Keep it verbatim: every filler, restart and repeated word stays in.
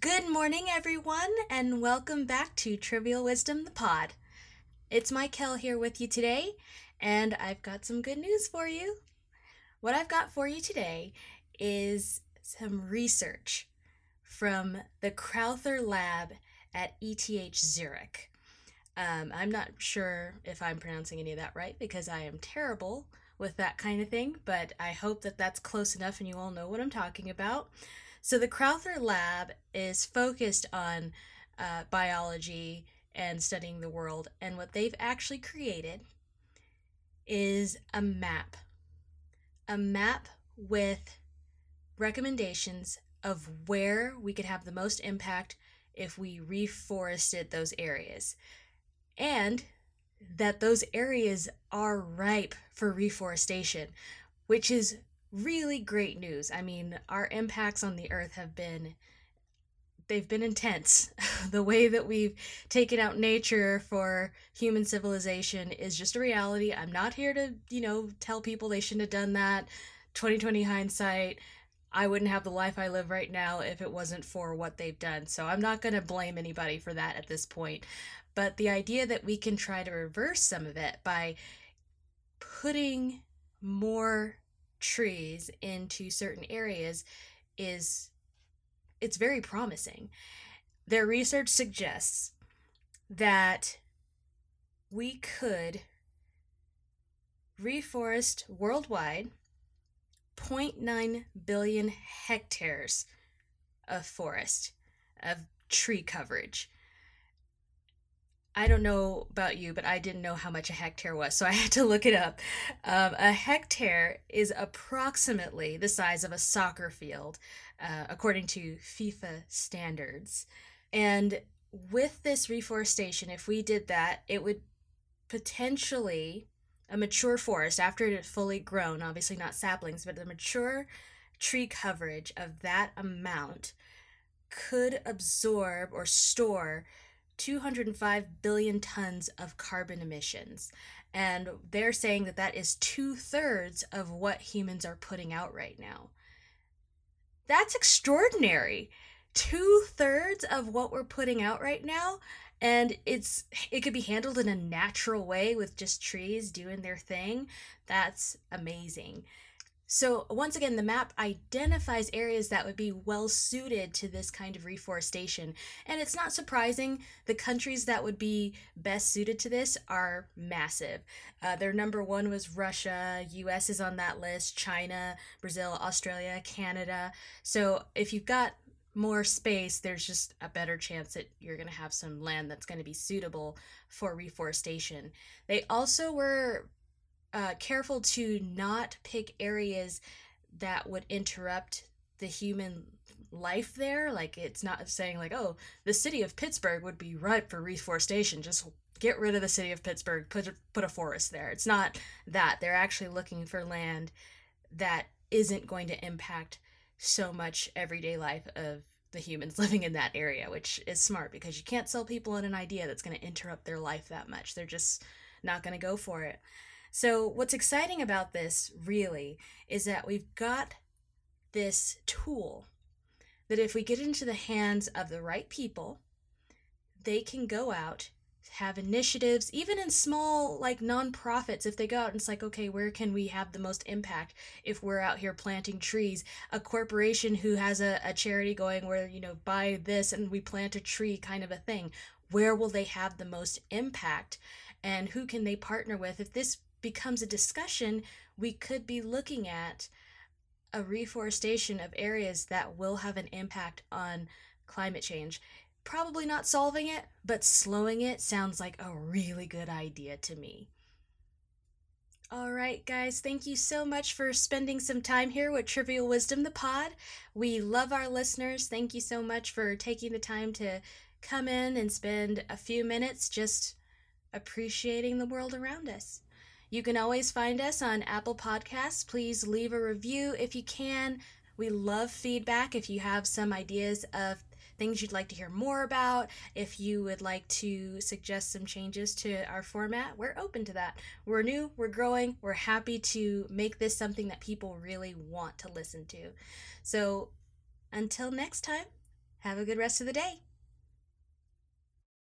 Good morning, everyone, and welcome back to Trivial Wisdom, the pod. It's Mikel here with you today, and I've got some good news for you. What I've got for you today is some research from the Crowther Lab at E T H Zurich. Um, I'm not sure if I'm pronouncing any of that right because I am terrible with that kind of thing, but I hope that that's close enough and you all know what I'm talking about. So the Crowther Lab is focused on uh, biology and studying the world, and what they've actually created is a map. A map with recommendations of where we could have the most impact if we reforested those areas, and that those areas are ripe for reforestation, which is really great news. I mean, our impacts on the earth have been, they've been intense. The way that we've taken out nature for human civilization is just a reality. I'm not here to, you know, tell people they shouldn't have done that. twenty twenty hindsight, I wouldn't have the life I live right now if it wasn't for what they've done. So I'm not going to blame anybody for that at this point. But the idea that we can try to reverse some of it by putting more trees into certain areas is it's very promising. Their research suggests that we could reforest worldwide zero point nine billion hectares of forest, of tree coverage. I don't know about you, but I didn't know how much a hectare was, so I had to look it up. Um, a hectare is approximately the size of a soccer field, uh, according to FIFA standards. And with this reforestation, if we did that, it would potentially, a mature forest, after it had fully grown, obviously not saplings, but the mature tree coverage of that amount could absorb or store two hundred five billion tons of carbon emissions. And they're saying that that is two-thirds of what humans are putting out right now. That's extraordinary. Two-thirds of what we're putting out right now, and it's it could be handled in a natural way with just trees doing their thing. That's amazing. So once again, the map identifies areas that would be well suited to this kind of reforestation. And it's not surprising, the countries that would be best suited to this are massive. Uh, their number one was Russia, U S is on that list, China, Brazil, Australia, Canada. So if you've got more space, there's just a better chance that you're going to have some land that's going to be suitable for reforestation. They also were Uh, careful to not pick areas that would interrupt the human life there. Like, it's not saying like, oh, the city of Pittsburgh would be ripe for reforestation. Just get rid of the city of Pittsburgh, put a, put a forest there. It's not that. They're actually looking for land that isn't going to impact so much everyday life of the humans living in that area, which is smart because you can't sell people on an idea that's going to interrupt their life that much. They're just not going to go for it. So what's exciting about this really is that we've got this tool that if we get into the hands of the right people, they can go out, have initiatives, even in small like nonprofits. If they go out and it's like, okay, where can we have the most impact if we're out here planting trees? A corporation who has a, a charity going where, you know, buy this and we plant a tree kind of a thing. Where will they have the most impact and who can they partner with? If this becomes a discussion, we could be looking at a reforestation of areas that will have an impact on climate change. Probably not solving it, but slowing it sounds like a really good idea to me. All right, guys, thank you so much for spending some time here with Trivial Wisdom, the pod. We love our listeners. Thank you so much for taking the time to come in and spend a few minutes just appreciating the world around us. You can always find us on Apple Podcasts. Please leave a review if you can. We love feedback. If you have some ideas of things you'd like to hear more about, if you would like to suggest some changes to our format, we're open to that. We're new, we're growing, we're happy to make this something that people really want to listen to. So until next time, Have a good rest of the day.